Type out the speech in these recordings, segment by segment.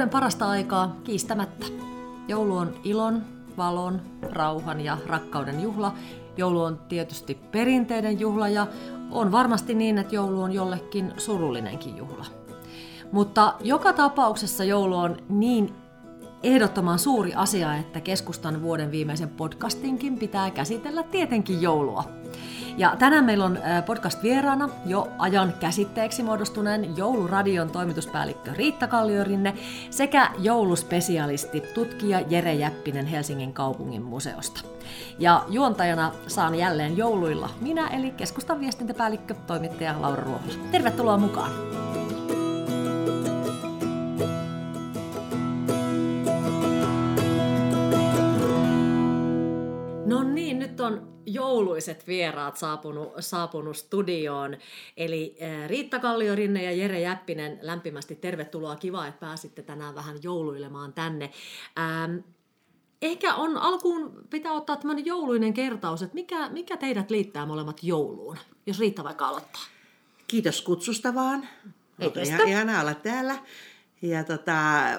vuoden parasta aikaa kiistämättä. Joulu on ilon, valon, rauhan ja rakkauden juhla. Joulu on tietysti perinteiden juhla ja on varmasti niin, että joulu on jollekin surullinenkin juhla. Mutta joka tapauksessa joulu on niin ehdottoman suuri asia, että keskustan vuoden viimeisen podcastinkin pitää käsitellä tietenkin joulua. Ja tänään meillä on podcast-vieraana jo ajan käsitteeksi muodostuneen Jouluradion toimituspäällikkö Riitta Kallio-Rinne sekä jouluspesialisti tutkija Jere Jäppinen Helsingin kaupungin museosta. Ja juontajana saan jälleen jouluilla minä eli keskustan viestintäpäällikkö toimittaja Laura Ruomus. Tervetuloa mukaan! No niin, nyt on jouluiset vieraat saapunut studioon. Eli Riitta Kallio-Rinne ja Jere Jäppinen, lämpimästi tervetuloa. Kiva, että pääsitte tänään vähän jouluilemaan tänne. Ehkä on alkuun pitää ottaa tämmöinen jouluinen kertaus, että mikä teidät liittää molemmat jouluun? Jos Riitta vaikka aloittaa. Kiitos kutsusta vaan. Ihan ihana olla täällä. Ja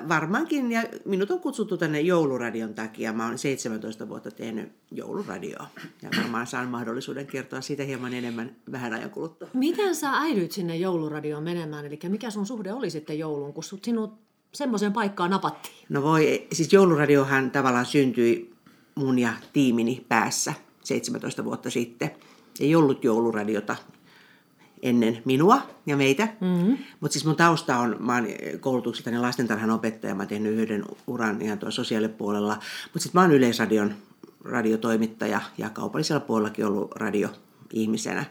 varmaankin, ja minut on kutsuttu tänne Jouluradion takia. Mä oon 17 vuotta tehnyt Jouluradioa. Ja varmaan saan mahdollisuuden kertoa siitä hieman enemmän vähän ajan kuluttua. Miten sä äidyit sinne Jouluradioon menemään? Eli mikä sun suhde oli sitten jouluun, kun sinut semmoiseen paikkaan napattiin? No voi, siis Jouluradiohan tavallaan syntyi mun ja tiimini päässä 17 vuotta sitten. Ei ollut Jouluradiota ennen minua ja meitä. Mm-hmm. Mutta siis mun tausta on, mä oon koulutukseltani lastentarhan opettaja, mä oon tehnyt yhden uran ihan tuolla sosiaalipuolella, mutta sitten mä oon Yleisradion radiotoimittaja ja kaupallisella puolellakin ollut radioihmisenä.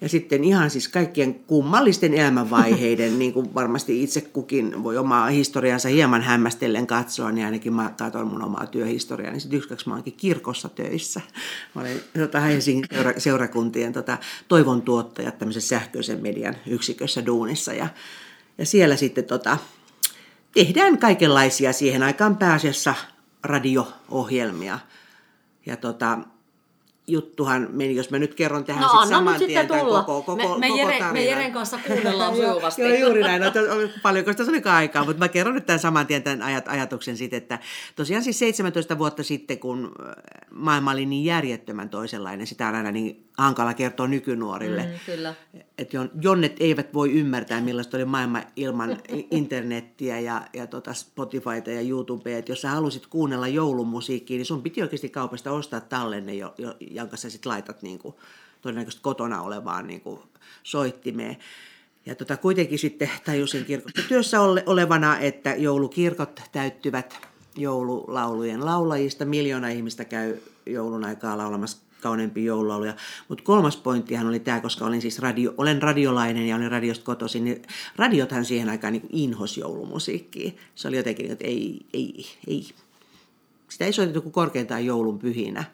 Ja sitten ihan siis kaikkien kummallisten elämänvaiheiden, niin kuin varmasti itse kukin voi omaa historiansa hieman hämmästellen katsoa, niin ainakin mä katson mun omaa työhistoriaa, niin sitten yksi mä oonkin kirkossa töissä. Mä olen Helsingin seurakuntien toivon tuottajat tämmöisessä sähköisen median yksikössä duunissa ja siellä sitten tehdään kaikenlaisia siihen aikaan pääasiassa radio-ohjelmia ja juttuhan meni, jos mä nyt kerron tähän saman tien tämän koko tarinan. Me Jeren kanssa kuunnellaan sujuvasti. Joo, juuri näin. No, paljonko sitä olikaan aikaa, mutta mä kerron nyt tämän saman tien tämän ajatuksen siitä, että tosiaan siis 17 vuotta sitten, kun maailma oli niin järjettömän toisenlainen, sitä on aina niin hankala kertoa nykynuorille. Kyllä. Että jonnet eivät voi ymmärtää, millaista oli maailma ilman internettiä ja Spotifyta ja YouTubea. Että jos sä halusit kuunnella joulumusiikkia, niin sun piti oikeasti kaupasta ostaa tallenne, jonka sä sit laitat niinku, todennäköisesti kotona olevaan niinku, soittimeen. Ja kuitenkin sitten tajusin kirkosta työssä olevana, että joulukirkot täyttyvät joululaulujen laulajista. 1 miljoona ihmistä käy joulun aikaa laulamassa kauneempi joululauluja. Mutta 3. pointtihan oli tämä, koska olin siis olen radiolainen ja olin radiosta kotoisin, niin radiothan siihen aikaan niin inhosi joulumusiikkia. Se oli jotenkin, että ei. Sitä ei soitettu kuin korkeintaan joulun pyhinä.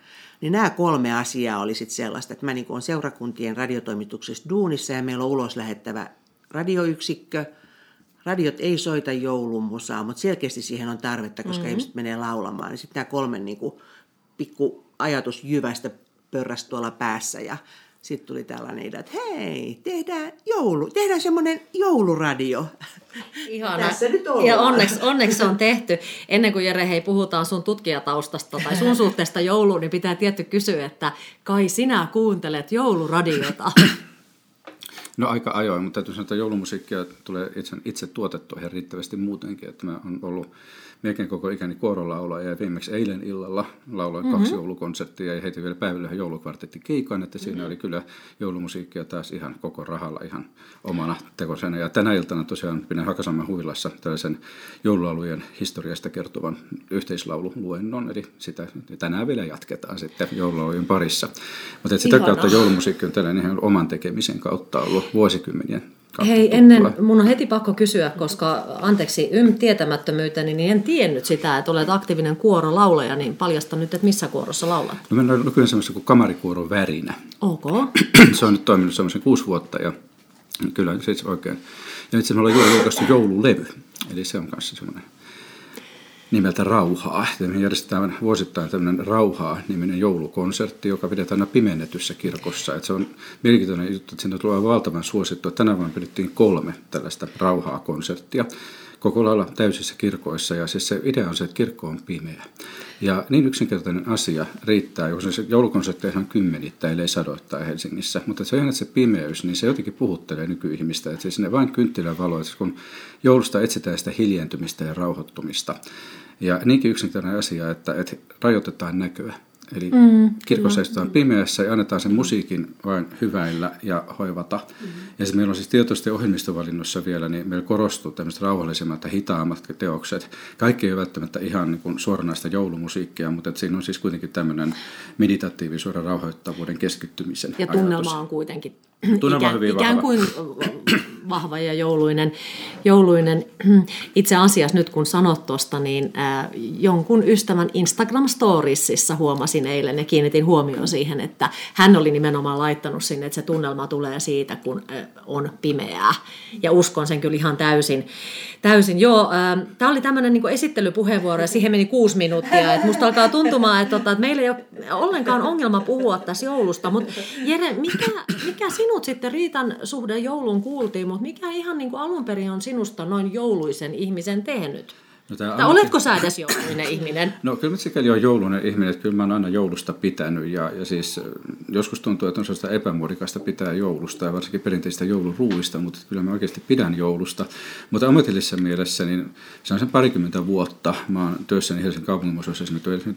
Niin nämä 3 asiaa oli sitten sellaista, että mä niin olen seurakuntien radiotoimituksessa duunissa ja meillä on ulos lähettävä radioyksikkö. Radiot ei soita joulumusaa, mutta selkeästi siihen on tarvetta, koska ihmiset menee laulamaan. Sitten nämä 3 niin kuin, pikku ajatusjyvästä pörräsi tuolla päässä ja sitten tuli tällainen idea, että hei, tehdään semmoinen jouluradio. Ihana. Tässä nyt ollaan. Ja onneksi on tehty. Ennen kuin Jere, hei, puhutaan sun tutkijataustasta tai sun suhteesta jouluun, niin pitää tietty kysyä, että kai sinä kuuntelet jouluradiota? No aika ajoin, mutta täytyy sanoa, että joulumusiikkia tulee itse tuotettua ihan riittävästi muutenkin. Että mä oon ollut melkein koko ikäni kuorolaulaja ja viimeksi eilen illalla lauloin 2 joulukonserttia ja heitin vielä päivällä ihan joulukvartetti keikan, että siinä oli kyllä joulumusiikkia taas ihan koko rahalla ihan omana tekosena. Ja tänä iltana tosiaan pidän Hakkasalmen huvilassa tällaisen joululaulujen historiasta kertovan yhteislaululuennon, eli sitä tänään vielä jatketaan sitten joululaulujen parissa. Mutta sitä kautta joulumusiikki on tällainen ihan oman tekemisen kautta ollut vuosikymmenien. Hei, mun on heti pakko kysyä, koska anteeksi tietämättömyyteni, niin en tiennyt sitä, että olet aktiivinen kuorolaulaja, niin paljasta nyt, että missä kuorossa laulat? No minä olen nykyään semmoisessa kuin kamarikuoron värinä. Okay. Se on nyt toiminut semmoisen 6 vuotta ja kyllä se itse oikein. Ja nyt me ollaan juuri julkaistu joululevy, eli se on kanssa semmoinen nimeltä Rauhaa. Me järjestetään vuosittain tämmöinen Rauhaa-niminen joulukonsertti, joka pidetään aina pimennetyssä kirkossa. Et se on mielenkiintoinen juttu, että siinä tulee valtavan suosittua. Tänä vuonna pidettiin 3 tällaista Rauhaa-konserttia. koko lailla täysissä kirkoissa. Ja siis se idea on se, että kirkko on pimeä. Ja niin yksinkertainen asia riittää, jos joulukonsertteihan kymmenittäin, ellei sadoittain Helsingissä. Mutta se on ihan, se pimeys, niin se jotenkin puhuttelee nykyihmistä. Että siis ne vain kynttilän valoit, kun joulusta etsitään sitä hiljentymistä ja rauhoittumista. Ja niinkin yksinkertainen asia, että rajoitetaan näköä. Eli kirkossa istutaan pimeässä ja annetaan sen musiikin vain hyväillä ja hoivata. Ja sitten meillä on siis tietoisesti ohjelmistovalinnossa vielä, niin meillä korostuu tämmöiset rauhallisemmat ja hitaammat teokset. Kaikki ei ole välttämättä ihan niin kuin suoranaista joulumusiikkia, mutta siinä on siis kuitenkin tämmöinen meditatiivisuuden, rauhoittavuuden, keskittymisen ja ajatus. Ja tunnelma on kuitenkin ikään kuin vahva ja jouluinen. Itse asiassa nyt kun sanot tuosta, niin jonkun ystävän Instagram-storiesissa huomasin eilen ja kiinnitin huomioon siihen, että hän oli nimenomaan laittanut sinne, että se tunnelma tulee siitä, kun on pimeää. Ja uskon sen kyllä ihan täysin. Joo, tämä oli tämmöinen niin kuin esittelypuheenvuoro ja siihen meni 6 minuuttia. Et musta alkaa tuntumaan, että meillä ei ole ollenkaan ongelma puhua tässä joulusta. Mutta Jere, mikä sinut sitten Riitan suhde jouluun kuultiin, mutta mikä ihan niin kuin alun perin on sinusta noin jouluisen ihmisen tehnyt? Oletko sä edes jouluinen ihminen? No kyllä mä sikäli olen jouluinen ihminen, että kyllä mä oon aina joulusta pitänyt ja siis joskus tuntuu, että on sellaista epämuodikasta pitää joulusta ja varsinkin perinteistä jouluruuista, mutta kyllä mä oikeasti pidän joulusta. Mutta ammatillisessa mielessä niin se on sen parikymmentä vuotta, mä oon työssäni Helsingin kaupungin museossa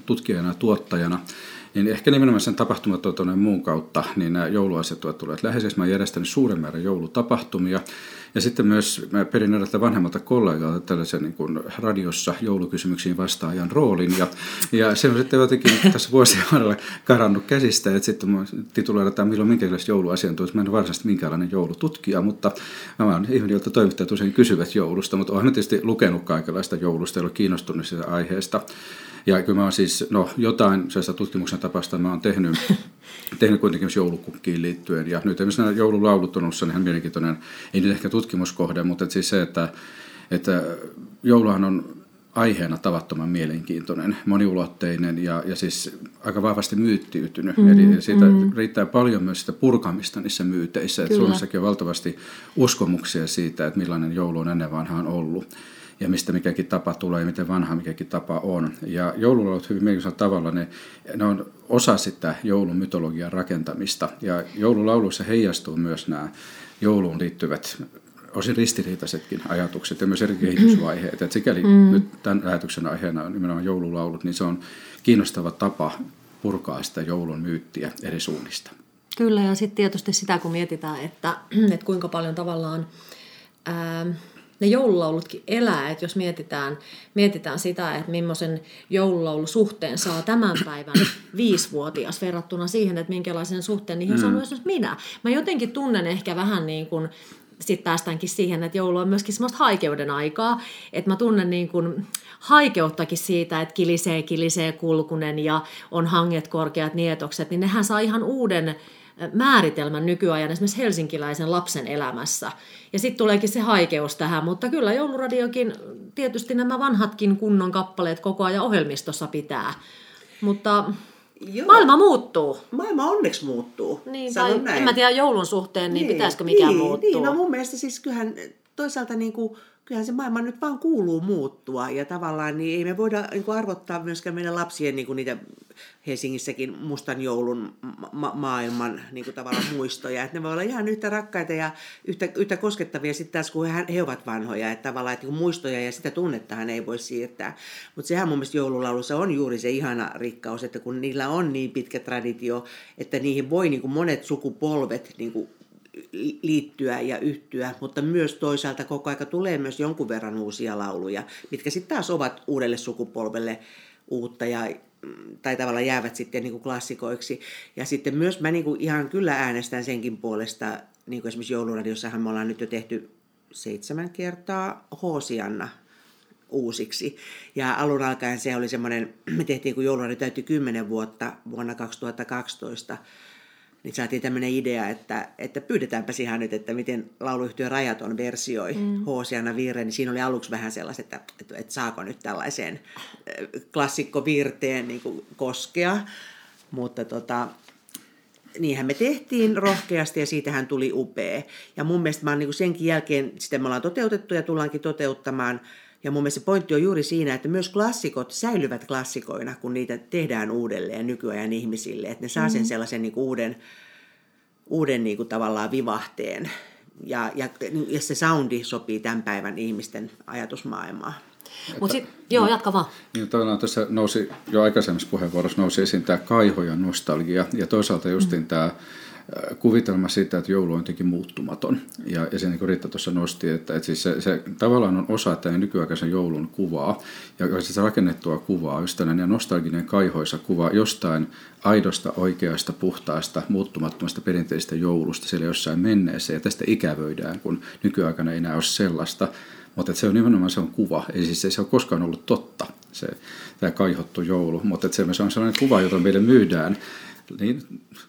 tutkijana ja tuottajana, niin ehkä nimenomaan sen tapahtumatuotannon muun kautta niin nämä jouluasiat tulevat läheiseksi. Mä oon järjestänyt suuren määrän joulutapahtumia. Ja sitten myös mä perin edeltä vanhemmalta kollegalta tällaisen niin kuin radiossa joulukysymyksiin vastaajan roolin. Ja se on sitten jotenkin tässä vuosien varrella karannut käsistä, että sitten mä tituloidataan milloin minkälaista jouluasiantuntijat. Mä en ole varsinaisesti minkäänlainen joulututkija, mutta mä oon ihminen, jolta toimittajat usein kysyvät joulusta. Mutta olen tietysti lukenut kaikenlaista joulusta, jolla kiinnostunut siitä aiheesta. Ja kyllä mä oon siis, jotain sellaista tutkimuksen tapasta mä oon tehnyt kuitenkin joulukukkiin liittyen. Ja nyt esimerkiksi nämä joululaulut on ollut ihan mielenkiintoinen, ei nyt ehkä tutkimuskohde, mutta siis se, että jouluhan on aiheena tavattoman mielenkiintoinen, moniulotteinen ja siis aika vahvasti myyttiytynyt. Eli siitä riittää paljon myös sitä purkamista niissä myyteissä. Että Suomessakin on valtavasti uskomuksia siitä, että millainen joulu on ennen vanhaan ollut. Ja mistä mikäkin tapa tulee ja miten vanha mikäkin tapa on. Ja joululaulut hyvin mielenkiintoisella tavalla, ne on osa sitä joulumytologian rakentamista. Ja joululauluissa heijastuu myös nämä jouluun liittyvät, osin ristiriitaisetkin ajatukset ja myös eri kehitysvaiheet. Et sikäli nyt tämän lähetyksen aiheena on nimenomaan joululaulut, niin se on kiinnostava tapa purkaa sitä joulun myyttiä eri suunnista. Kyllä, ja sitten tietysti sitä kun mietitään, että kuinka paljon tavallaan... Ne joululaulutkin elää, että jos mietitään sitä, että millaisen joululaulusuhteen saa tämän päivän 5-vuotias verrattuna siihen, että minkälaisen suhteen niihin sanon myös minä. Mä jotenkin tunnen ehkä vähän niin kuin, sitten päästäänkin siihen, että joulu on myöskin semmoista haikeuden aikaa, että mä tunnen niin kuin haikeuttakin siitä, että kilisee kulkunen ja on hanget korkeat nietokset, niin nehän saa ihan uuden määritelmän nykyajan esimerkiksi helsinkiläisen lapsen elämässä. Ja sitten tuleekin se haikeus tähän, mutta kyllä jouluradiokin tietysti nämä vanhatkin kunnon kappaleet koko ajan ohjelmistossa pitää. Mutta joo, maailma muuttuu. Maailma onneksi muuttuu. Niin, en mä tiedä joulun suhteen, niin pitäisikö mikään muuttua. Niin, mun mielestä siis kyllähän toisaalta niinku... Kyllähän se maailma nyt vaan kuuluu muuttua ja tavallaan niin ei me voida niin kuin arvottaa myöskään meidän lapsien niin kuin niitä Helsingissäkin mustan joulun maailman niin kuin tavallaan muistoja. Että ne voi olla ihan yhtä rakkaita ja yhtä koskettavia sitten taas kun he ovat vanhoja. Että tavallaan että niin kuin muistoja ja sitä tunnettahan ei voi siirtää. Mutta sehän mun mielestä joululaulussa on juuri se ihana rikkaus, että kun niillä on niin pitkä traditio, että niihin voi niin kuin monet sukupolvet niin kuin liittyä ja yhtyä, mutta myös toisaalta koko aika tulee myös jonkun verran uusia lauluja, mitkä sitten taas ovat uudelle sukupolvelle uutta tai tavallaan jäävät sitten niin kuin klassikoiksi. Ja sitten myös mä niin kuin ihan kyllä äänestän senkin puolesta, niin kuin esimerkiksi jouluradiossahan me ollaan nyt jo tehty 7 kertaa Hoosianna uusiksi. Ja alun alkaen se oli semmoinen, me tehtiin kun jouluradio täytti 10 vuotta vuonna 2012, niin saatiin tämmöinen idea, että pyydetäänpä ihan nyt, että miten lauluyhtiö Rajaton versioi Hoosianna -virren. Niin siinä oli aluksi vähän sellaista, että saako nyt tällaiseen klassikkovirteen niin kuin koskea. Mutta niinhän me tehtiin rohkeasti ja siitähän tuli upea. Ja mun mielestä mä oon niin kuin senkin jälkeen, sitä me ollaan toteutettu ja tullaankin toteuttamaan – Ja mun mielestä pointti on juuri siinä, että myös klassikot säilyvät klassikoina, kun niitä tehdään uudelleen nykyajan ihmisille. Että ne saa sen sellaisen niin kuin uuden niin kuin tavallaan vivahteen. Ja se soundi sopii tämän päivän ihmisten ajatusmaailmaan. Mutta joo, jatka vaan. Niin, tässä nousi jo aikaisemmissa puheenvuorossa nousi esiin tämä kaiho ja nostalgia. Ja toisaalta justiin tämä kuvitelma siitä, että joulu on jotenkin muuttumaton. Ja se niin kuin Riitta tuossa nosti, että siis se tavallaan on osa tämän nykyaikaisen joulun kuvaa. Ja se rakennettua kuvaa, just tällainen nostalginen kaihoisa kuva jostain aidosta, oikeasta, puhtaasta, muuttumattomasta perinteisestä joulusta siellä jossain menneessä. Ja tästä ikävöidään, kun nykyaikana ei enää ole sellaista. Mutta se on nimenomaan se on kuva, eli siis ei se ole koskaan ollut totta, tämä kaihottu joulu, mutta se on sellainen kuva, jota meille myydään. Niin,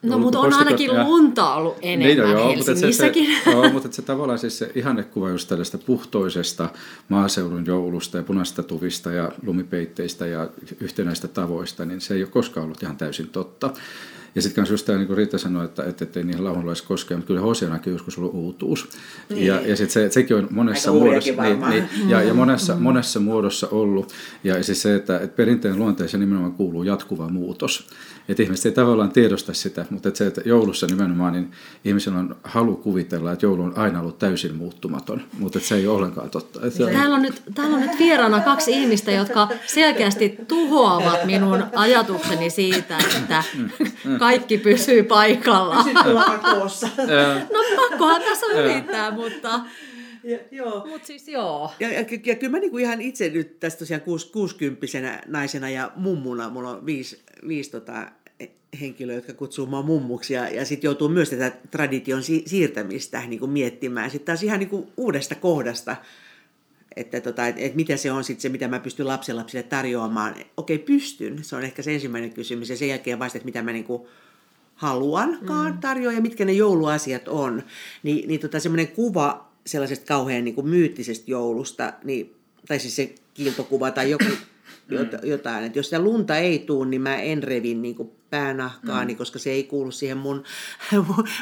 no mutta on ainakin lunta ollut enemmän niin, Helsingissäkin. Joo, mutta se tavallaan siis se ihannekuva just tällaista puhtoisesta maaseudun joulusta ja punaisista tuvista ja lumipeitteistä ja yhtenäistä tavoista, niin se ei ole koskaan ollut ihan täysin totta. Ja sitten myös just tämä, niin kuin Riitta sanoi, että ei niihin laululaisiin koskea, mutta kyllä Hoseanakin joskus ollut uutuus. Niin. Ja sitten sekin on monessa muodossa, monessa muodossa ollut. Ja siis se, että perinteen luonteeseen nimenomaan kuuluu jatkuva muutos. Että ihmiset ei tavallaan tiedosta sitä, mutta että se, että joulussa nimenomaan niin ihmisillä on halu kuvitella, että joulu on aina ollut täysin muuttumaton, mutta että se ei ole ollenkaan totta. Täällä on nyt vieraana kaksi ihmistä, jotka selkeästi tuhoavat minun ajatukseni siitä, että kaikki pysyy paikallaan. No pakkohan tässä yrittää, mutta... Mutta siis joo. Ja kyllä mä niinku ihan itse nyt tässä tosiaan 60-vuotiaana naisena ja mummuna, mulla on viisi henkilöä, jotka kutsuu mua mummuksi, ja sitten joutuu myös tätä tradition siirtämistä niinku miettimään. Sitten taas ihan niinku uudesta kohdasta, että et mitä se on sitten se, mitä mä pystyn lapsenlapsille tarjoamaan. Okei, pystyn. Se on ehkä se ensimmäinen kysymys, ja sen jälkeen vasta, että mitä mä niinku haluankaan tarjoa, ja mitkä ne jouluasiat on. Niin semmoinen kuva sellaisesta kauhean niin kuin myyttisestä joulusta, niin, tai siis se kiiltokuva tai joku, jotain, että jos sitä lunta ei tule, niin mä en revin niin kuin päänahkaani, koska se ei kuulu siihen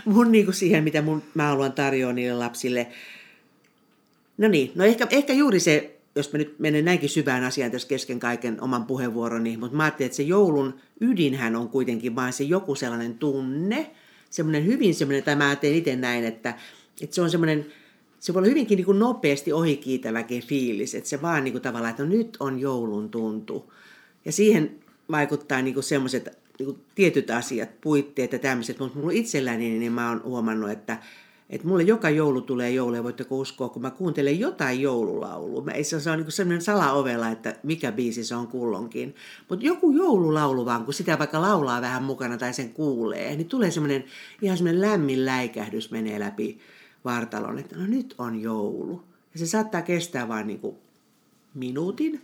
mun niin kuin siihen, mitä mä haluan tarjoa niille lapsille. No niin, no ehkä juuri se, jos mä nyt menen näinkin syvään asiaan tässä kesken kaiken oman puheenvuoroni, mutta mä ajattelin, että se joulun ydinhän on kuitenkin vain se joku sellainen tunne, semmoinen, tai mä ajattelin itse näin, että se on semmoinen. Se voi olla hyvinkin niin kuin nopeasti ohikiitäväkin fiilis, että se vaan niin kuin tavallaan, että no nyt on joulun tuntu. Ja siihen vaikuttaa niin kuin semmoiset niin kuin tietyt asiat, puitteet ja tämmöiset. Mutta mulla itselläni, niin mä oon huomannut, että mulle joka joulu tulee jouluja, voitteko uskoa, kun mä kuuntelen jotain joululaulua. Se on niin kuin semmoinen salaovella, että mikä biisi se on kulloinkin. Mutta joku joululaulu vaan, kun sitä vaikka laulaa vähän mukana tai sen kuulee, niin tulee semmoinen ihan semmoinen lämmin läikähdys menee läpi vartalon, että no nyt on joulu. Ja se saattaa kestää vain niin kuin minuutin.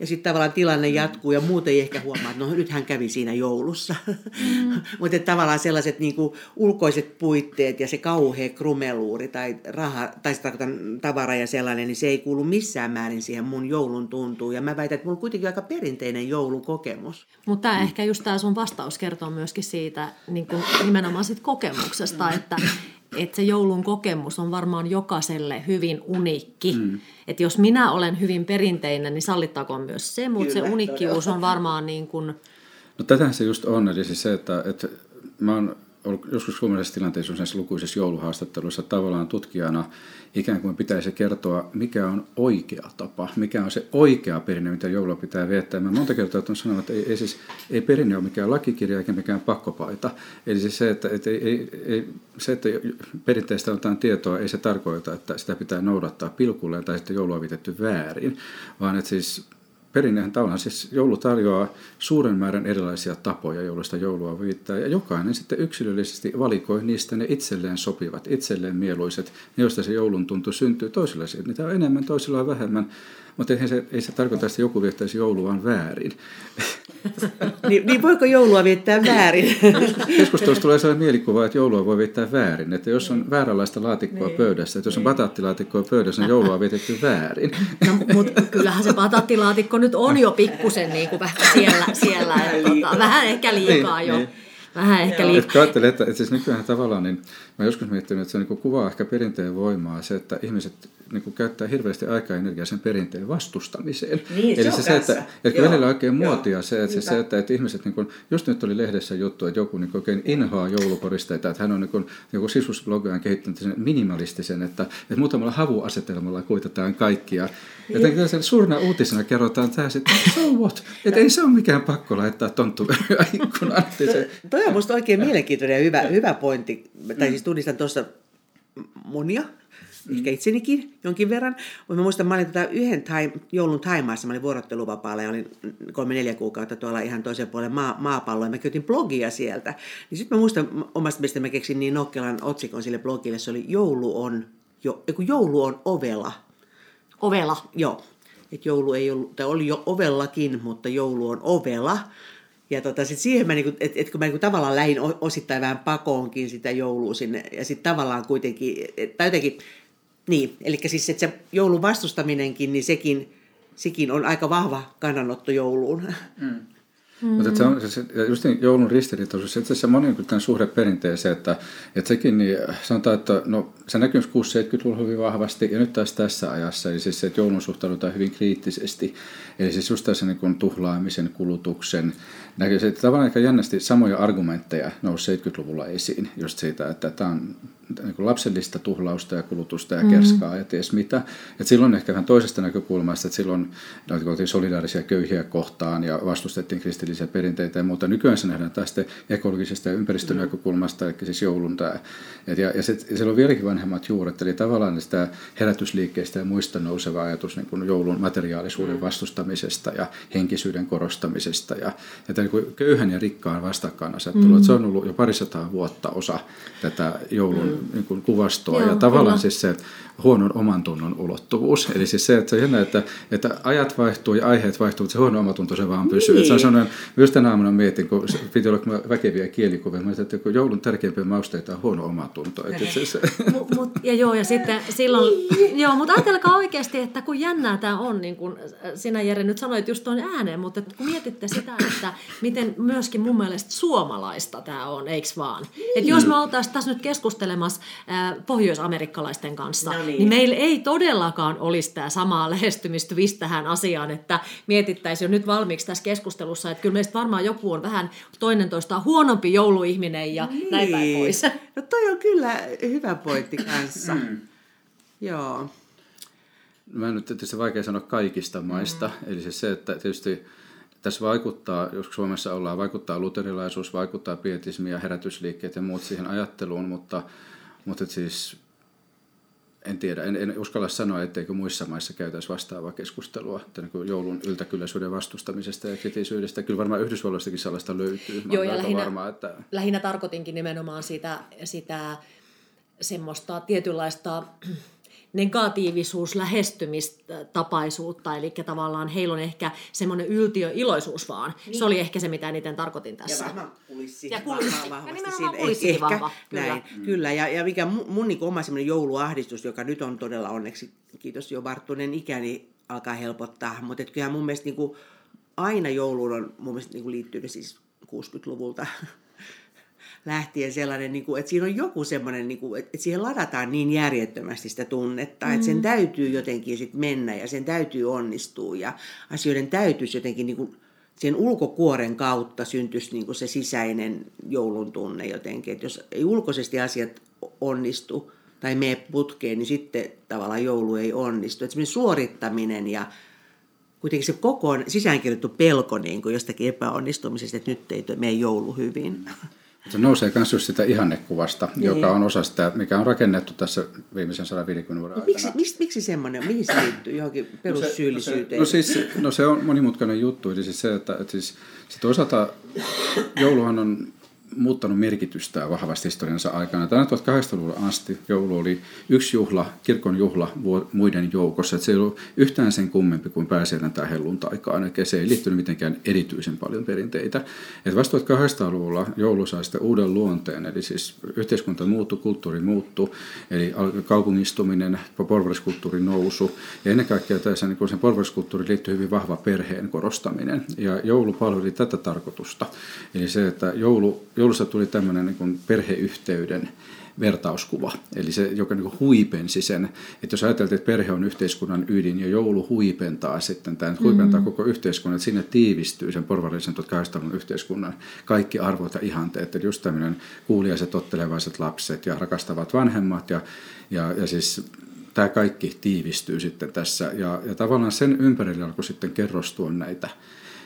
Ja sitten tavallaan tilanne jatkuu ja muuten ei ehkä huomaa, että no nythän kävi siinä joulussa. Mutta tavallaan sellaiset niin kuin ulkoiset puitteet ja se kauhea krumeluuri tai raha, tai se tarkoitan tavara ja sellainen, niin se ei kuulu missään määrin siihen mun joulun tuntuun. Ja mä väitän, että mulla on kuitenkin aika perinteinen joulukokemus. Mutta ehkä just tämä sun vastaus kertoo myöskin siitä niin kuin nimenomaan sit kokemuksesta, että se joulun kokemus on varmaan jokaiselle hyvin uniikki. Että jos minä olen hyvin perinteinen, niin sallittakoon myös se, mutta se uniikkius on varmaan niin kuin... No tätähän se just on, eli siis se, että mä oon ollut joskus suomalaisessa tilanteessa näissä lukuisissa jouluhaastatteluissa tavallaan tutkijana ikään kuin pitäisi kertoa, mikä on oikea tapa, mikä on se oikea perinne, mitä joulua pitää viettää. Mä monta kertaa on sanonut, että ei perinne ole mikään lakikirja eikä mikään pakkopaita. Eli siis se, että perinteistä otetaan tietoa, ei se tarkoita, että sitä pitää noudattaa pilkulleen tai sitten joulua vietetty väärin, vaan että siis... Perinnehän tavallaan siis joulu tarjoaa suuren määrän erilaisia tapoja, joista joulua viittää, ja jokainen sitten yksilöllisesti valikoi niistä ne itselleen sopivat, itselleen mieluiset, ne joista se joulun tuntu syntyy. Toisilla niitä on enemmän, toisilla on vähemmän, mutta ei se tarkoita, että joku viettäisi jouluaan väärin. Niin voiko joulua viettää väärin? Keskustelussa tulee sellainen mielikuva, että joulua voi viettää väärin, että jos on vääränlaista laatikkoa pöydässä, että jos on bataattilaatikkoa pöydässä, niin joulua on vietetty väärin. No, mutta kyllähän se bataattilaatikko nyt on jo pikkusen niin kuin vähän siellä vähän ehkä liikaa jo. vähän ehkä liikaa. Että ajattelen, että siis nykyään tavallaan, niin mä joskus miettinyt, että se niin kuvaa ehkä perinteen voimaa, se, että ihmiset niin käyttää hirveästi aikaa ja energiaa sen perinteen vastustamiseen. Niin, eli se että välillä oikein muotia se, että, siis se, että ihmiset, niin kuin, just nyt oli lehdessä juttu, että joku niin oikein inhaa joulukoristeita, että hän on niin sisusblogaajan kehittänyt sen minimalistisen, että muutamalla havuasetelmalla kuitataan kaikkia. Jotenkin tällaisena suurena uutisena kerrotaan tämä, että so what? Että ei se ole mikään pakko laittaa tonttuverryä ikkunaan. Toi on musta oikein mielenkiintoinen ja hyvä pointti. Tai siis tunnistan tuossa monia, ehkä itsenikin jonkin verran. Mutta mä muistan, mä olin yhden joulun Thaimaassa, mä olin vuorotteluvapaalla ja olin 3-4 kuukautta tuolla ihan toisen puolen maapalloa. Mä kirjoitin blogia sieltä. Niin sitten mä muistan omasta mielestä, mä keksin niin nokkelan otsikon sille blogille. Se oli joulu on ovela. Ovela. Joo. Et joulu ei ollut, tai oli jo ovellakin, mutta joulu on ovela. Ja sit siihen mä niinku, että kun mä niinku tavallaan lähdin osittain vähän pakoonkin sitä joulua sinne, ja sitten tavallaan kuitenkin, tai jotenkin, niin, eli siis että se joulun vastustaminenkin, niin sekin on aika vahva kannanotto jouluun. Mm. Mm-hmm. Mutta se on, just niin joulun ristiriitaisuus, itse asiassa moni on kyllä tämän suhde perinteeseen, että sekin niin, sanotaan, että no, se näkyy 60-70-luvulla hyvin vahvasti ja nyt taas tässä ajassa, eli siis se, että joulun suhtaudutaan hyvin kriittisesti, eli siis just tässä niin kuin tuhlaamisen, kulutuksen, näkyy se, että tavallaan aika jännästi samoja argumentteja nousi 70-luvulla esiin, just siitä, että tämä on niin kuin lapsellista tuhlausta ja kulutusta ja kerskaa ja ties mitä. Et silloin ehkä vähän toisesta näkökulmasta, että silloin oltiin solidaarisia köyhiä kohtaan ja vastustettiin kristillisiä perinteitä ja muuta. Nykyään se nähdään tästä ekologisesta ja ympäristön näkökulmasta, eli siis joulun tämä. Ja siellä on vieläkin vanhemmat juuret, eli tavallaan sitä herätysliikkeistä ja muista nouseva ajatus niin kuin joulun materiaalisuuden vastustamisesta ja henkisyyden korostamisesta. Ja tämä niin kuin köyhän ja rikkaan vastakkainasettelu, se on ollut jo 200 vuotta osa tätä joulun niin kuvastoa. Joo, ja tavallaan siis se huonon omantunnon ulottuvuus. Eli siis se, että se on hienoa, että ajat vaihtuu ja aiheet vaihtuu, mutta se huono omatunto se vaan pysyy. Niin. Se on sellainen, myös tänä aamuna mietin, kun piti olla väkeviä kielikuvia, että kun joulun tärkeimpiä mausteita on huono omatunto. Mutta ajatelkaa oikeasti, että kun jännää tämä on, niin kuin sinä Jere nyt sanoit just tuon ääneen, mutta kun mietitte sitä, että miten myöskin mun mielestä suomalaista tämä on, eiks vaan? Että jos me oltaisiin tässä nyt keskustelemaan pohjoisamerikkalaisten kanssa, niin meillä ei todellakaan olisi tämä samaa lähestymistymistä tähän asiaan, että mietittäisiin jo nyt valmiiksi tässä keskustelussa, että kyllä meistä varmaan joku on vähän toinen toistaan huonompi jouluihminen ja näin päin pois. No toi on kyllä hyvä pointti kanssa. Joo. Mä en nyt tietysti vaikea sanoa kaikista maista, eli siis se, että tietysti tässä vaikuttaa, jos Suomessa ollaan, vaikuttaa luterilaisuus, vaikuttaa pietismi ja herätysliikkeet ja muut siihen ajatteluun, mutta siis en tiedä, en uskalla sanoa, etteikö muissa maissa käytäisi vastaavaa keskustelua niin joulun yltäkylläisyyden vastustamisesta ja kritisyydestä. Kyllä varmaan Yhdysvalloistakin sellaista löytyy. Joo, ja lähinnä tarkoitinkin nimenomaan sitä semmoista tietynlaista negatiivisuus, lähestymistapaisuutta, eli tavallaan heillä on ehkä semmoinen yltiöiloisuus vaan. Niin. Se oli ehkä se, mitä eniten tarkoitin tässä. Ja varmaan kulissi vahvasti. Vahva, kyllä. Ja mikä mun niin oma semmoinen jouluahdistus, joka nyt on todella onneksi, kiitos jo varttuneen ikäni, alkaa helpottaa. Mutta kyllähän mun mielestä niin kuin, aina jouluun on mun mielestä niin kuin liittynyt siis 60-luvulta lähtien sellainen, että siinä on joku semmoinen, että siihen ladataan niin järjettömästi sitä tunnetta, että sen täytyy jotenkin sitten mennä ja sen täytyy onnistua ja asioiden täytyisi jotenkin sen ulkokuoren kautta syntyisi se sisäinen joulun tunne jotenkin, että jos ei ulkoisesti asiat onnistu tai mene putkeen, niin sitten tavallaan joulu ei onnistu, että semmoinen suorittaminen ja kuitenkin se kokoon sisäänkirjoittu pelko jostakin epäonnistumisesta, että nyt ei mene joulu hyvin. Se nousee myös just sitä ihannekuvasta, joka on osa sitä, mikä on rakennettu tässä viimeisen 150 vuoden aikana. Miksi semmoinen? Mihin se liittyy johonkin perussyyllisyyteen? No se on monimutkainen juttu. Eli siis se, että siis, toisaalta jouluhan on muuttanut merkitystään vahvasti historiansa aikana. Tänä 1800-luvulla asti joulu oli yksi juhla, kirkon juhla muiden joukossa. Että se ei ollut yhtään sen kummempi kuin pääsiäinen tai helluntaikaan. Eli se ei liittynyt mitenkään erityisen paljon perinteitä. Että vasta 1800-luvulla joulu sai sitä uuden luonteen. Eli siis yhteiskunta muuttui, kulttuuri muuttui. Eli kaupungistuminen, porvariskulttuurin nousu. Ja ennen kaikkea tässä niin sen porvariskulttuuriin liittyy hyvin vahva perheen korostaminen. Ja joulu palveli tätä tarkoitusta. Eli se, että joulu joulusta tuli tämmöinen niin kuin perheyhteyden vertauskuva. Eli se, joka niin kuin huipensi sen, että jos ajateltiin, että perhe on yhteiskunnan ydin ja joulu huipentaa sitten tämän, huipentaa koko yhteiskunnan, että sinne tiivistyy sen porvarillisen 1800-luvun yhteiskunnan kaikki arvot ja ihanteet. Eli just tämmöinen kuuliaiset, ottelevaiset lapset ja rakastavat vanhemmat ja siis tämä kaikki tiivistyy sitten tässä ja tavallaan sen ympärille alkoi sitten kerrostua näitä.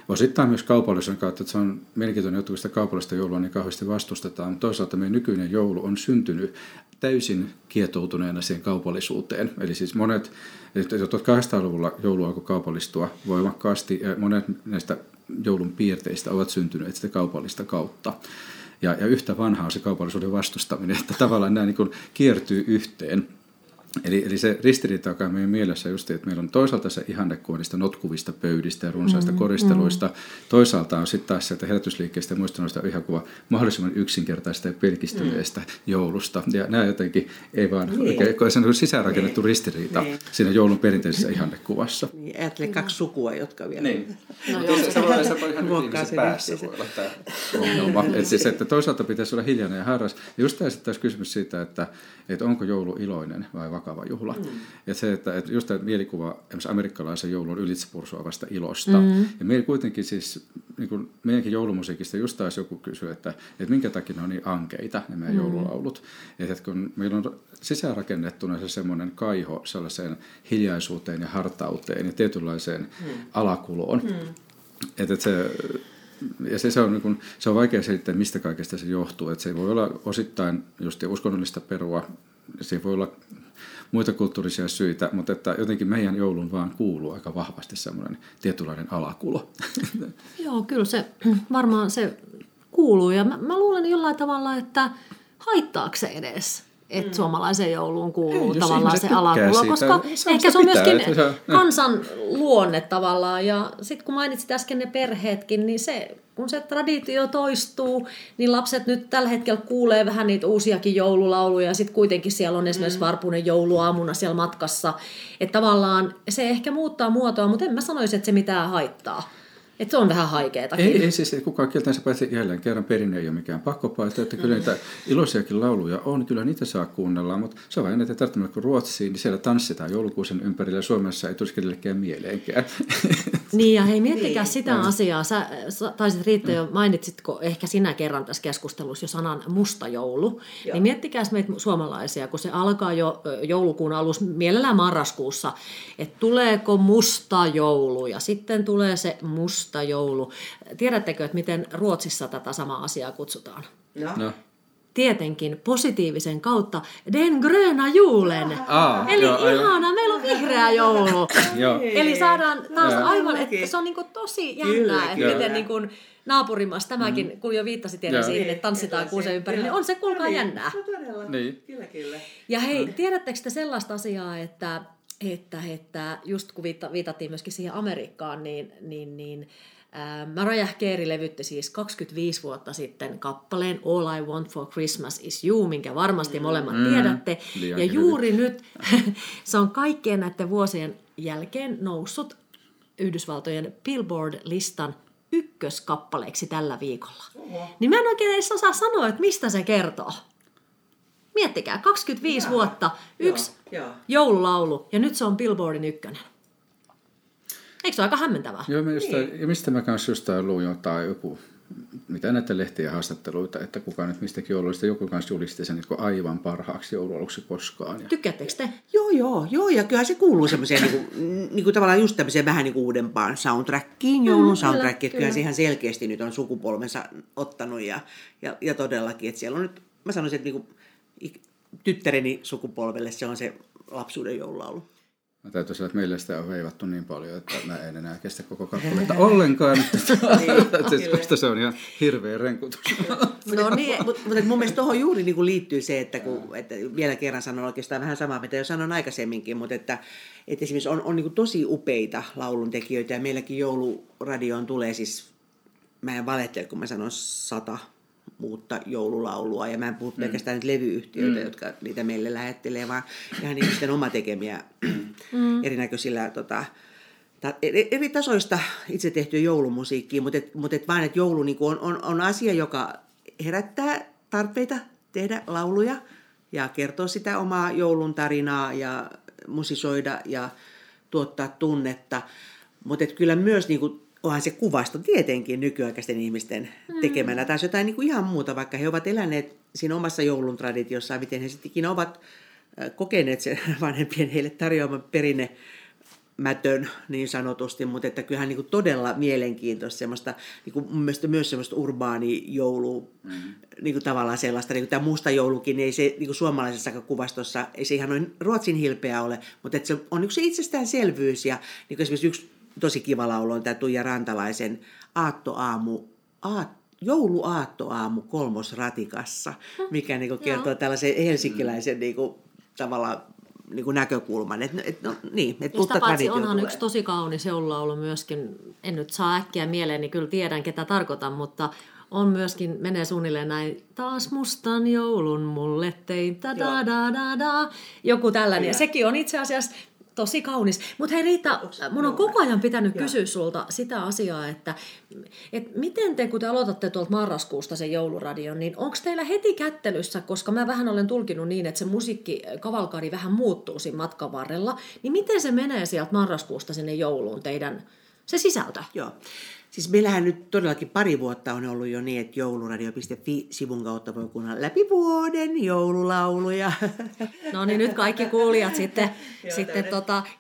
Osittain myös kaupallisen kautta, että se on mielenkiintoinen juttu, kun sitä kaupallista joulua niin kauheasti vastustetaan, mutta toisaalta meidän nykyinen joulu on syntynyt täysin kietoutuneena siihen kaupallisuuteen. Eli siis monet, 1800-luvulla joulu alkoi kaupallistua voimakkaasti ja monet näistä joulun piirteistä ovat syntyneet sitä kaupallista kautta. Ja yhtä vanhaa on se kaupallisuuden vastustaminen, että tavallaan nämä niin kuin kiertyy yhteen. Eli se ristiriita, joka on meidän mielessä just, että meillä on toisaalta se ihannekuva niistä notkuvista pöydistä ja runsaista koristeluista. Toisaalta on sitten taas sieltä herätysliikkeistä ja muistannoista ihan kuva mahdollisimman yksinkertaisesta ja pelkistyneestä joulusta. Ja nämä jotenkin ei vaan oikein sisäänrakennettu ristiriita siinä joulun perinteisessä ihannekuvassa. Niin, ajattele kaksi sukua, jotka vielä... Niin. No, se voi ihan ihmisen päässä voi olla tämä ongelma. Että toisaalta pitäisi olla hiljainen ja harras. Just tämä sitten taas kysymys siitä, että onko joulu iloinen vai vakava juhla. Että se, että just tämä mielikuva amerikkalaisen joulun ylitsepursuavasta ilosta. Ja meillä kuitenkin siis, niin kuin meidänkin joulumusiikista just taas joku kysyy, että minkä takia ne on niin ankeita, ne meidän joululaulut. Että kun meillä on sisäänrakennettuna se semmoinen kaiho sellaiseen hiljaisuuteen ja hartauteen ja tietynlaiseen alakuloon. Ja se on, niin kun, se on vaikea selittää, mistä kaikesta se johtuu. Että se voi olla osittain just uskonnollista perua, se voi olla muita kulttuurisia syitä, mutta että jotenkin meidän joulun vaan kuuluu aika vahvasti semmoinen tietynlainen alakulo. Joo, kyllä se varmaan se kuuluu. Ja mä luulen jollain tavalla, että haittaako se edes, että suomalaiseen jouluun kuuluu tavallaan se alakulo, koska ehkä se on myöskin kansan luonne tavallaan. Ja sitten kun mainitsit äsken ne perheetkin, niin se... Kun se traditio toistuu, niin lapset nyt tällä hetkellä kuulee vähän niitä uusiakin joululauluja ja sitten kuitenkin siellä on esimerkiksi varpuinen jouluaamuna siellä matkassa. Että tavallaan se ehkä muuttaa muotoa, mutta en mä sanoisi, että se mitään haittaa. Että se on vähän haikeetakin. Ei siis kukaan kieltänsä pääse jälleen kerran perinne ei ole mikään pakkopaita. Että kyllä niitä iloisiakin lauluja on, kyllä niitä saa kuunnella, mutta se on vain näitä tarttuminen kuin Ruotsiin, niin siellä tanssitaan joulukuusen ympärillä. Suomessa ei tulisi kenellekään mieleenkään. Niin ja hei, miettikää sitä asiaa. Sä taisit Riitta jo, mainitsitko ehkä sinä kerran tässä keskustelussa jo sanan musta joulu. Joo. Niin miettikää meitä suomalaisia, kun se alkaa jo joulukuun alussa, mielellään marraskuussa, että tuleeko musta joulu ja sitten tulee se musta joulu. Tiedättekö, että miten Ruotsissa tätä samaa asiaa kutsutaan? No. Tietenkin positiivisen kautta den gröna julen. Eli ihana, meillä on vihreä joulu. Eli saadaan taas aivan, että se on niin kuin tosi jännää, että miten niin kuin naapurimaassa tämäkin, kun jo viittasit tiedä siihen, että tanssitaan kuusen ympärille, niin on se kuulkaa jännää. Niin. Kyllä. Ja hei, tiedättekö te sellaista asiaa, että just kun viitattiin myöskin siihen Amerikkaan, niin Mariah Carey levytti siis 25 vuotta sitten kappaleen All I Want for Christmas is You, minkä varmasti molemmat tiedätte. Ja juuri nyt se on kaikkien näiden vuosien jälkeen noussut Yhdysvaltojen Billboard-listan ykköskappaleeksi tällä viikolla. Niin mä en oikein edes osaa sanoa, että mistä se kertoo. Miettikää, 25 vuotta, yksi joululaulu, ja nyt se on Billboardin ykkönen. Eikö se ole aika hämmentävää? Joo, ja mistä mä kanssa jostain luin joku, mitä näitä lehtien haastatteluita, että kukaan nyt mistäkin jouluista, joku kanssa julisti sen niin aivan parhaaksi joulualuksi koskaan. Ja... Tykkäättekö te? Joo, ja kyllähän se kuuluu semmoiseen, niin kuin tavallaan just tämmöiseen vähän niin kuin uudempaan soundtrackiin, joulun soundtrackiin, kyllähän se ihan selkeästi nyt on sukupolvensa ottanut, ja todellakin, että siellä on nyt, mä sanoisin, että niin kuin tyttäreni sukupolvelle se on se lapsuuden joululaulu. Mä täytyy sanoa, että meillä sitä on veivattu niin paljon, että mä en enää kestä koko kappaletta ollenkaan. Se on ihan hirveä renkutus. No niin, mutta mun mielestä tuohon juuri niin kuin liittyy se, että vielä kerran sanon oikeastaan vähän samaa, mitä jo sanon aikaisemminkin, mutta että esimerkiksi on niin kuin tosi upeita lauluntekijöitä ja meilläkin jouluradioon tulee siis, mä en valehtele, kun mä sanon 100 muutta joululaulua, ja mä en puhu pelkästään nyt levyyhtiöitä, jotka niitä meille lähettelee, vaan ihan ihmisten omatekemiä erinäköisillä eri tasoista itse tehtyä joulumusiikkia, mutta et vaan, että joulu niin on asia, joka herättää tarpeita tehdä lauluja ja kertoa sitä omaa joulun tarinaa ja musisoida ja tuottaa tunnetta. Mutta kyllä myös, niinku, onhan se kuvasto tietenkin nykyaikaisten ihmisten tekemänä. Tai jotain niinku ihan muuta, vaikka he ovat eläneet siinä omassa joulun traditiossaan, miten he sitten ikinä ovat kokeneet sen vanhempien heille tarjoaman perinne. Mätön niin sanotusti, mutta että kyllähän niin kuin todella mielenkiintoista semmoista, niin kuin mun mielestä myös semmoista urbaanijoulua, niin kuin tavallaan sellaista, niin kuin tämä musta joulukin, ei se niin kuin suomalaisessa kuvastossa, ei se ihan noin Ruotsin hilpeä ole, mutta että se on yksi itsestäänselvyys ja niin kuin esimerkiksi yksi tosi kiva laulu on tämä Tuija Rantalaisen jouluaattoaamu kolmosratikassa, mikä niin kuin kertoo tällaisen helsinkiläisen niin kuin, tavallaan niin näkökulman. Josta paitsi onhan tulee. Yksi tosi kaunis joululaulu myöskin, en nyt saa äkkiä mieleen, niin kyllä tiedän ketä tarkoitan, mutta on myöskin, menee suunnilleen näin, taas mustan joulun mulle tein, ta-da-da-da-da, joku tällainen. Ja. Sekin on itse asiassa tosi kaunis. Mutta hei Riitta, mun on koko ajan pitänyt kysyä sulta sitä asiaa, että miten te, kun te aloitatte tuolta marraskuusta sen jouluradion, niin onko teillä heti kättelyssä, koska mä vähän olen tulkinut niin, että se musiikkikavalkari vähän muuttuu siinä matkan varrella, niin miten se menee sieltä marraskuusta sinne jouluun teidän, se sisältö? Joo. Siis meillähän nyt todellakin pari vuotta on ollut jo niin, että jouluradio.fi-sivun kautta voi kuunnella läpi vuoden joululauluja. No niin, nyt kaikki kuulijat sitten,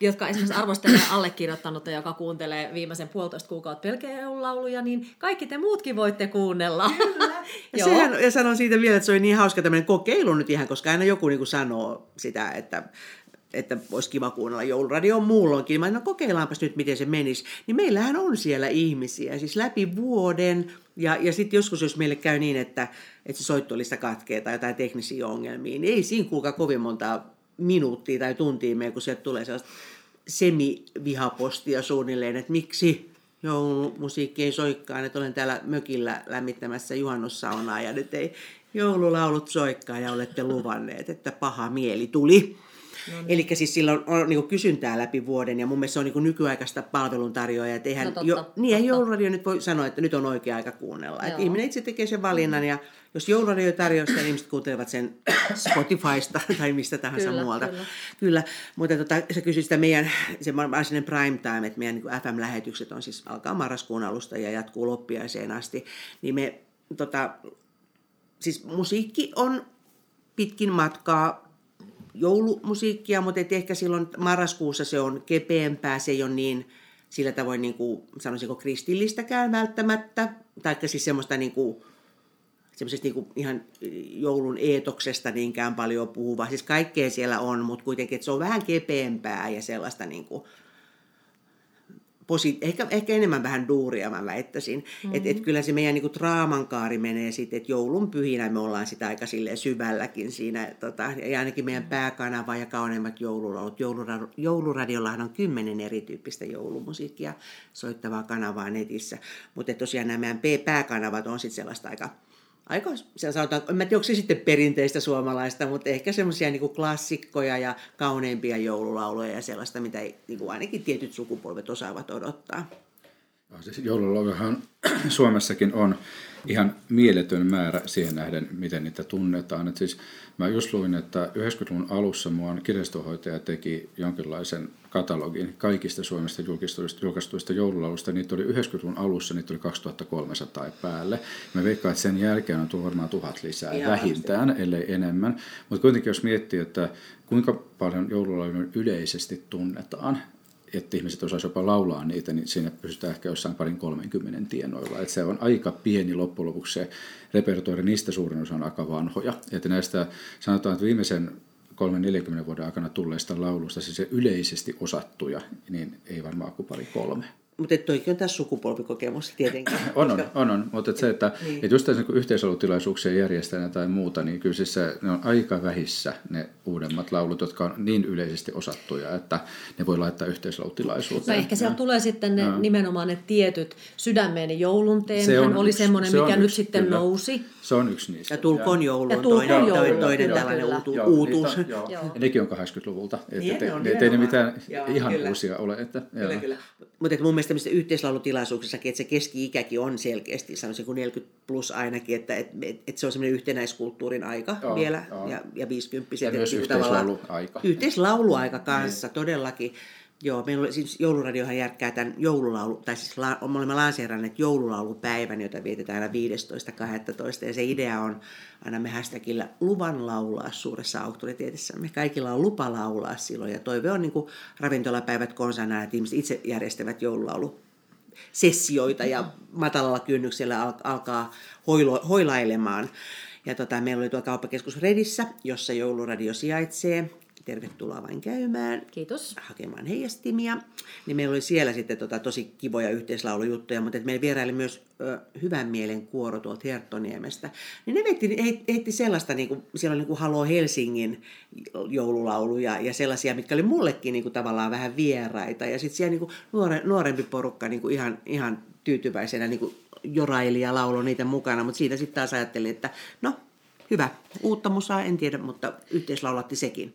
jotka esimerkiksi arvostelee allekirjoittanutta, joka kuuntelee viimeisen 1,5 kuukautta pelkää joululauluja, niin kaikki te muutkin voitte kuunnella. Ja, sehän, ja sanon siitä vielä, että se oli niin hauska tämmöinen kokeilu nyt ihan, koska aina joku niin kuin sanoo sitä, että olisi kiva kuunnella jouluradioon muulloinkin. Mä kokeillaanpas nyt, miten se menisi. Niin meillähän on siellä ihmisiä, siis läpi vuoden. Ja sitten joskus, jos meille käy niin, että se soittolista katkee tai jotain teknisiä ongelmia, niin ei siinä kuulkaa kovin monta minuuttia tai tuntia meidän, kun sieltä tulee sellaista semivihapostia suunnilleen, että miksi joulumusiikki ei soikkaan, että olen täällä mökillä lämmittämässä juhannussaunaa ja nyt ei joululaulut soikkaa ja olette luvanneet, että paha mieli tuli. No niin. Eli siis sillä on niin kuin kysyntää läpi vuoden ja mun mielestä se on niin kuin nykyaikaista palveluntarjoajaa. Että eihän, jouluradio nyt voi sanoa, että nyt on oikea aika kuunnella. Että ihminen itse tekee sen valinnan ja jos jouluradio tarjoaa sitä, niin ihmiset kuuntelevat sen Spotifysta tai mistä tahansa muualta. Kyllä. Mutta sä kysyt sitä meidän, se varsinainen prime time, että meidän niin kuin FM-lähetykset on siis alkaa marraskuun alusta ja jatkuu loppiaiseen asti. Niin me siis musiikki on pitkin matkaa joulumusiikkia, mutta ehkä silloin marraskuussa se on kepeämpää, se ei ole niin sillä tavoin, niin kuin, sanoisinko, kristillistäkään välttämättä, tai siis semmoista niin kuin, ihan joulun eetoksesta niinkään paljon puhuvaa, siis kaikkea siellä on, mutta kuitenkin, että se on vähän kepeämpää ja sellaista niin kuin, ehkä enemmän vähän duuria mä väittäisin. Mm-hmm. Että kyllä se meidän niinku draamankaari menee sitten, että joulun pyhinä me ollaan sitä aika silleen syvälläkin siinä. Ja ainakin meidän pääkanava ja kauneimmat joululaulut. Jouluradiollahan on 10 erityyppistä joulumusiikkia soittavaa kanavaa netissä. Mutta tosiaan nämä meidän pääkanavat on sitten sellaista aika sanotaan, en tiedä, onko se sitten perinteistä suomalaista, mutta ehkä semmoisia niin kuin klassikkoja ja kauneimpia joululauluja ja sellaista, mitä niin kuin ainakin tietyt sukupolvet osaavat odottaa. Siis joululaulujahan Suomessakin on ihan mieletön määrä siihen nähden, miten niitä tunnetaan. Et siis mä just luin, että 90-luvun alussa muun kirjastonhoitaja teki jonkinlaisen katalogin kaikista Suomesta julkaistuista joululaulusta. Niitä oli 90-luvun alussa, niitä oli 2300 päälle. Mä veikkaan, että sen jälkeen on tullut varmaan 1000 lisää vähintään, ellei enemmän. Mutta kuitenkin jos miettii, että kuinka paljon joululauluja yleisesti tunnetaan, että ihmiset osaisi jopa laulaa niitä, niin siinä pystytään ehkä jossain 20-30 tienoilla. Että se on aika pieni loppujen lopuksi se repertuaari, niistä suurin osa on aika vanhoja. Että näistä sanotaan, että viimeisen 30-40 vuoden aikana tulleista laulusta, siis se yleisesti osattuja, niin ei varmaan kuin 2-3. Mutta toikin on tässä sukupolvikokemus tietenkin. On. Mutta se, että niin. Et just tässä niin yhteisalutilaisuuksia järjestänä tai muuta, niin kyllä siis ne on aika vähissä ne uudemmat laulut, jotka on niin yleisesti osattuja, että ne voi laittaa yhteisalutilaisuuteen. Ehkä siellä tulee sitten ne, nimenomaan ne tietyt sydämeeni joulunteen. Se on oli semmoinen, mikä nyt sitten kyllä nousi. Se on yksi niistä. Ja tulkoon joulun toinen tällainen uutuus. Nekin on 80-luvulta. Ei ne mitään ihan uusia ole. Mutta mun mielestä tämmöisissä yhteislaulutilaisuuksissakin, että se keski-ikäkin on selkeästi, sanoisin kuin 40 plus ainakin, että se on semmoinen yhtenäiskulttuurin aika vielä, ja 50-vuotiset. Ja myös yhteislauluaika. Yhteislauluaika kanssa, todellakin. Joo, meillä siis Jouluradiohan järkkää tämän joululaulu, tai siis me olemme lanseeranneet joululaulupäivän, jota vietetään aina 15.12. Ja se idea on, annamme hashtagillä luvan laulaa suuressa auktoriteetissamme. Kaikilla on lupa laulaa silloin, ja toive on niin kuin ravintolapäivät konsanaan, että ihmiset itse järjestävät joululaulusessioita, ja matalalla kynnyksellä alkaa hoilailemaan. Ja meillä oli tuo kauppakeskus Redissä, jossa Jouluradio sijaitsee. Tervetuloa vain käymään. Kiitos. Hakemaan heijastimia. Niin meillä oli siellä sitten tosi kivoja yhteislaulujuttuja, mutta meillä vieraili myös Hyvän mielen kuoro tuolta Herttoniemestä. Niin ne heitti sellaista, niin siellä oli niin kuin Halo Helsingin joululauluja ja sellaisia, mitkä oli mullekin niin kuin tavallaan vähän vieraita. Ja sitten siellä niin kuin nuorempi porukka niin kuin ihan tyytyväisenä niin kuin joraili ja lauloi niitä mukana, mutta siitä sitten taas ajattelin, että no hyvä, uutta musaa, en tiedä, mutta yhteislaulatti sekin.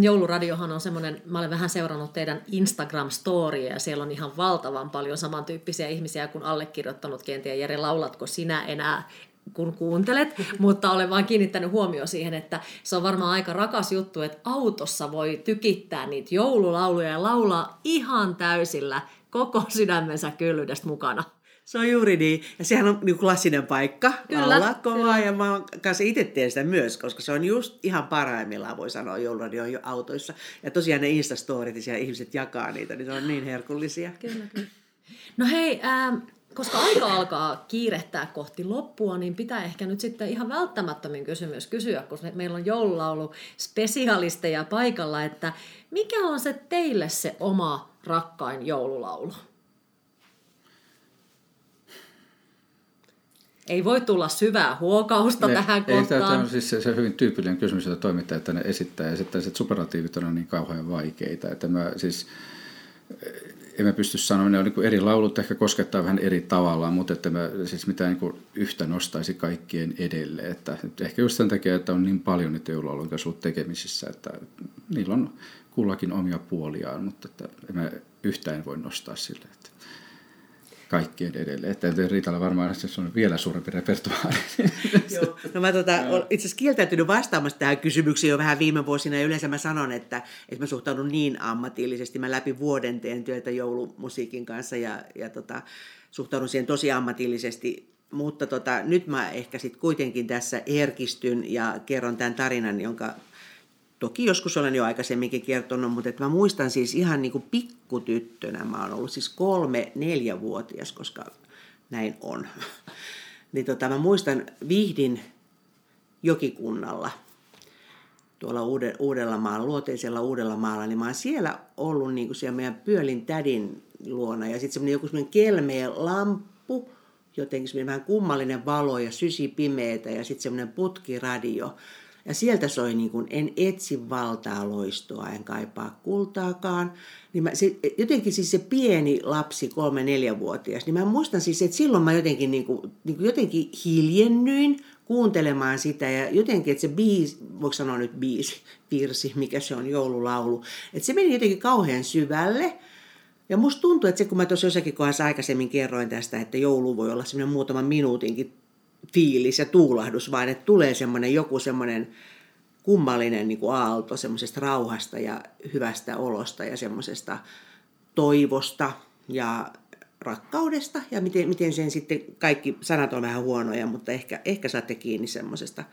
Jouluradiohan on semmoinen, mä olen vähän seurannut teidän Instagram-storya ja siellä on ihan valtavan paljon samantyyppisiä ihmisiä kuin allekirjoittanutkin. En tiedä, Jere, laulatko sinä enää, kun kuuntelet, mutta olen vaan kiinnittänyt huomioon siihen, että se on varmaan aika rakas juttu, että autossa voi tykittää niitä joululauluja ja laulaa ihan täysillä koko sydämensä kyllyydestä mukana. Se on juuri niin. Ja sehän on niin klassinen paikka. Kyllä. Laulaa kovaa. Ja mä kanssa itse teen sitä myös, koska se on just ihan parhaimmillaan, voi sanoa, jouluradion jo autoissa. Ja tosiaan ne Instastorit, siellä ihmiset jakaa niitä, niin se on niin herkullisia. Kyllä, kyllä. No hei, koska aika alkaa kiirehtää kohti loppua, niin pitää ehkä nyt sitten ihan välttämättömin kysymys kysyä, koska meillä on joululauluspesialisteja paikalla, että mikä on se teille se oma rakkain joululaulu? Ei voi tulla syvää huokausta tähän kohtaan. Tämä on siis se hyvin tyypillinen kysymys, jota toimittajat tänne esittää. Ja sitten superlatiivit on niin kauhean vaikeita. Että mä siis, en mä pysty sanoa, ne on niin kuin eri laulut, ehkä koskettaa vähän eri tavalla, mutta että mä siis mitään niin kuin yhtä nostaisi kaikkien edelle. Että ehkä just sen takia, että on niin paljon niitä joululaulujen kanssa ollut tekemisissä, että niillä on kullakin omia puoliaan, mutta että en mä yhtään voi nostaa sille, että kaikkien edelleen. Että Riitalla varmaan se on vielä suurempi repertuaari. Joo. No mä olen itse asiassa kieltäytynyt vastaamasta tähän kysymykseen jo vähän viime vuosina, ja yleensä mä sanon, että mä suhtaudun niin ammatillisesti. Mä läpi vuoden teen työtä joulumusiikin kanssa ja suhtaudun siihen tosi ammatillisesti. Mutta nyt mä ehkä sitten kuitenkin tässä herkistyn ja kerron tämän tarinan, jonka toki joskus olen jo aikaisemminkin kertonut, mutta että mä muistan siis ihan niin kuin pikkutyttönä, mä oon ollut siis 3-4-vuotias, koska näin on. Niin mä muistan Vihdin jokikunnalla, tuolla Uudellamaalla, luoteisella Uudellamaalla, niin mä oon siellä ollut niin kuin siellä meidän Pyölin tädin luona, ja sitten joku semmoinen kelmeä lamppu, jotenkin semmoinen vähän kummallinen valo ja sysi pimeetä ja sitten semmoinen putkiradio. Ja sieltä soi niin kuin, en etsi valtaa loistoa, en kaipaa kultaakaan. Niin jotenkin siis se pieni lapsi, 3-4-vuotias, niin mä muistan siis, että silloin mä jotenkin, jotenkin hiljennyin kuuntelemaan sitä. Ja jotenkin, että se biisi, voiko sanoa nyt biisi, virsi, mikä se on, joululaulu, että se meni jotenkin kauhean syvälle. Ja musta tuntuu, että se, kun mä tuossa jossakin kohdassa aikaisemmin kerroin tästä, että joulu voi olla semmoinen muutaman minuutinkin fiilis ja tuulahdus, vaan että tulee semmoinen joku semmoinen kummallinen niin kuin aalto semmoisesta rauhasta ja hyvästä olosta ja semmoisesta toivosta ja rakkaudesta. Ja miten sen sitten, kaikki sanat on vähän huonoja, mutta ehkä saatte kiinni semmoisesta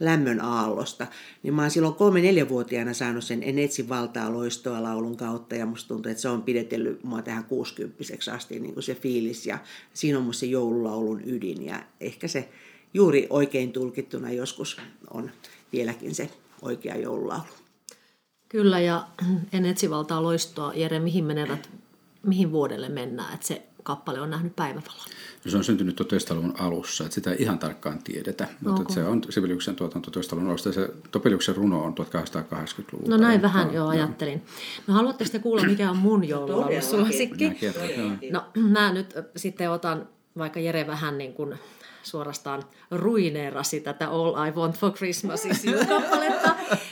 lämmön aallosta. Niin mä oon silloin 3-4-vuotiaana saanut sen En etsi valtaa loistoa -laulun kautta, ja musta tuntuu, että se on pidetellyt mua tähän 60 asti niin kuin se fiilis, ja siinä on musta se joululaulun ydin, ja ehkä se juuri oikein tulkittuna joskus on vieläkin se oikea joululaulu. Kyllä, ja En etsi valtaa loistoa, Jere, mihin vuodelle mennään, että se kappale on nähnyt päivävalon? No, se on syntynyt 1900-luvun alussa, että sitä ei ihan tarkkaan tiedetä, mutta okay. Se on Sibeliuksen tuotanto 1900-luvun alusta, ja se Topeliuksen runo on 1880-luvulta. No näin vähän joo ajattelin. No haluatteko te kuulla, mikä on mun joululaulusuosikki? No mä nyt sitten otan, vaikka Jere vähän niin kuin suorastaan ruineerasi tätä All I Want for Christmas is You -kappaletta.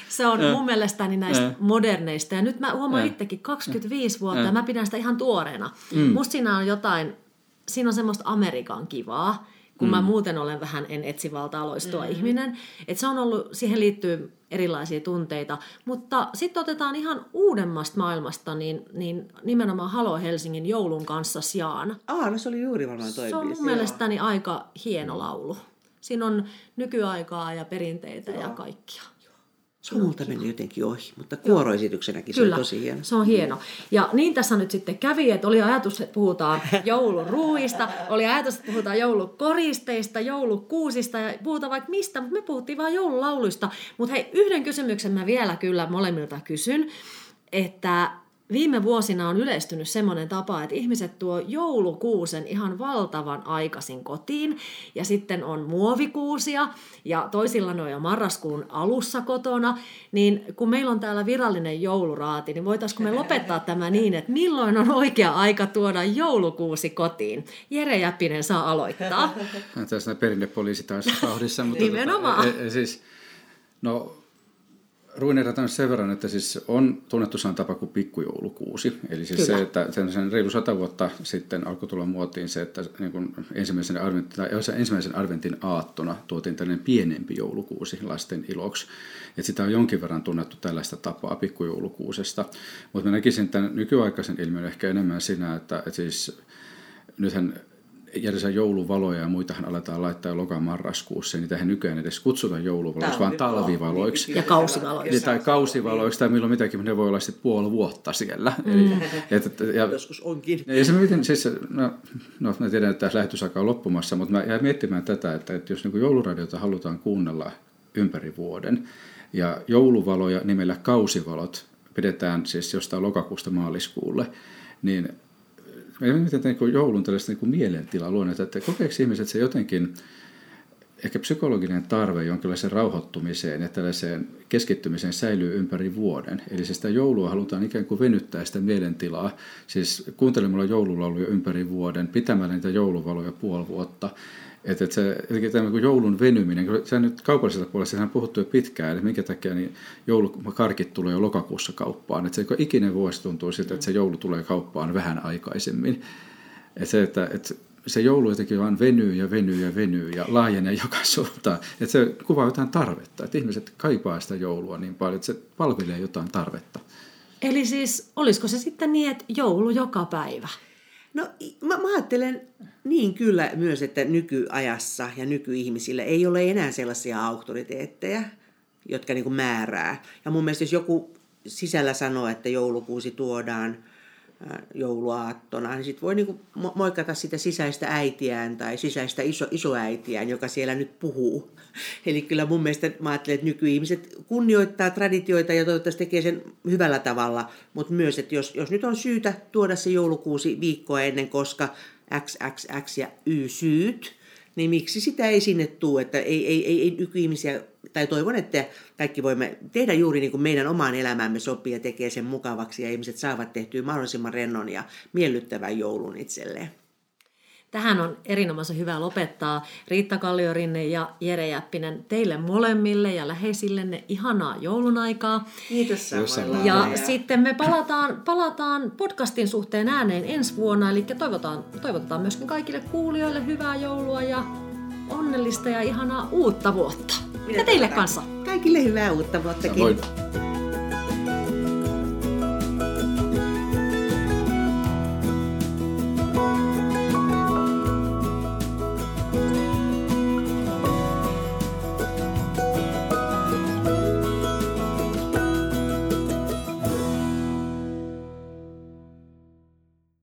Se on mun mielestäni näistä moderneista. Ja nyt mä huomaan itsekin 25 vuotta ja mä pidän sitä ihan tuoreena. Musta siinä on jotain, siinä on semmoista Amerikan kivaa, kun mä muuten olen vähän en etsivalta-aloistoa ihminen. Et se on ollut, siihen liittyy erilaisia tunteita. Mutta sitten otetaan ihan uudemmasta maailmasta, niin nimenomaan Halo Helsingin joulun kanssa sijaan. No se oli juuri varmaan toipiis. Se on mun mielestäni aika hieno laulu. Siinä on nykyaikaa ja perinteitä ja kaikkia. Se on multa mennyt jotenkin ohi, mutta kuoroesityksenäkin se on tosi hieno. Se on hieno. Ja niin tässä nyt sitten kävi, että oli ajatus, että puhutaan jouluruuista, oli ajatus, että puhutaan joulukoristeista, joulukuusista ja puhutaan vaikka mistä, mutta me puhuttiin vaan joululauluista. Mutta hei, yhden kysymyksen mä vielä kyllä molemmilta kysyn, että viime vuosina on yleistynyt semmoinen tapa, että ihmiset tuo joulukuusen ihan valtavan aikaisin kotiin ja sitten on muovikuusia ja toisilla ne on jo marraskuun alussa kotona, niin kun meillä on täällä virallinen jouluraati, niin voitaisiinko me lopettaa tämä niin, että milloin on oikea aika tuoda joulukuusi kotiin? Jere Jäppinen saa aloittaa. Tässä on perinnepoliisi taas vauhdissa, mutta nimenomaan. Ruineerataan on sen verran, että siis on tunnettu sanan tapa kuin pikkujoulukuusi. Eli siis se, että sen reilu 100 vuotta sitten alkoi tulla muotiin se, että niin kuin ensimmäisen adventin aattona tuotiin tällainen pienempi joulukuusi lasten iloksi. Et sitä on jonkin verran tunnettu tällaista tapaa pikkujoulukuusesta. Mutta mä näkisin tämän nykyaikaisen ilmiön ehkä enemmän siinä, että siis nythän järjestää jouluvaloja ja muitahan aletaan laittaa jo loka-marraskuussa. Niitä ei nykyään edes kutsuta jouluvaloiksi, vaan talvivaloiksi. Ja kausivaloiksi. Tai kausivaloiksi, tai milloin mitäkin, ne voi olla sitten puoli vuotta siellä. Joskus onkin. Mä tiedän, että lähetysaikaa on loppumassa, mutta mä jäin miettimään tätä, että jos niin jouluradiota halutaan kuunnella ympäri vuoden, ja jouluvaloja nimellä kausivalot pidetään siis jostain lokakuusta maaliskuulle, niin miten niin joulun tällaista niin mielentilaa luonneet, että kokeeko ihmiset se jotenkin ehkä psykologinen tarve jonkinlaiseen rauhoittumiseen ja tällaiseen keskittymiseen säilyy ympäri vuoden. Eli siis sitä joulua halutaan ikään kuin venyttää sitä mielentilaa, siis kuuntelemalla joululauluja ympäri vuoden, pitämällä niitä jouluvaloja puoli vuotta. Että se jotenkin joulun venyminen, se on nyt kaupallisella puolella, sehän on puhuttu jo pitkään, että minkä takia niin joulukarkit tulee jo lokakuussa kauppaan. Että se ikinen vuosi tuntuu siltä, että se joulu tulee kauppaan vähän aikaisemmin. Että se joulu jotenkin vaan venyy ja venyy ja venyy ja laajenee joka suuntaan. Että se kuvaa jotain tarvetta, että ihmiset kaipaa sitä joulua niin paljon, että se palvelee jotain tarvetta. Eli siis olisiko se sitten niin, että joulu joka päivä? No mä ajattelen niin kyllä myös, että nykyajassa ja nykyihmisillä ei ole enää sellaisia auktoriteetteja, jotka niin kuin määrää. Ja mun mielestä jos joku sisällä sanoo, että joulukuusi tuodaan jouluaattona, niin sit voi niin kuin moikata sitä sisäistä äitiään tai sisäistä isoäitiään, joka siellä nyt puhuu. Eli kyllä mun mielestä mä ajattelen, että nykyihmiset kunnioittaa traditioita ja toivottavasti tekee sen hyvällä tavalla, mutta myös, että jos nyt on syytä tuoda se joulukuusi viikkoa ennen, koska XXX ja Y syyt, niin miksi sitä ei sinne tule, että ei nykyihmisiä, tai toivon, että kaikki voimme tehdä juuri niin kuin meidän omaan elämäämme sopii ja tekee sen mukavaksi ja ihmiset saavat tehtyä mahdollisimman rennon ja miellyttävän joulun itselleen. Tähän on erinomaisen hyvä lopettaa. Riitta Kallio-Rinne ja Jere Jäppinen, teille molemmille ja läheisillenne ihanaa joulunaikaa. Kiitos samoilla. Ja sitten me palataan podcastin suhteen ääneen ensi vuonna, eli toivotetaan myöskin kaikille kuulijoille hyvää joulua ja onnellista ja ihanaa uutta vuotta. Ja teille kanssa. Kaikille hyvää uutta vuotta. Kiitos.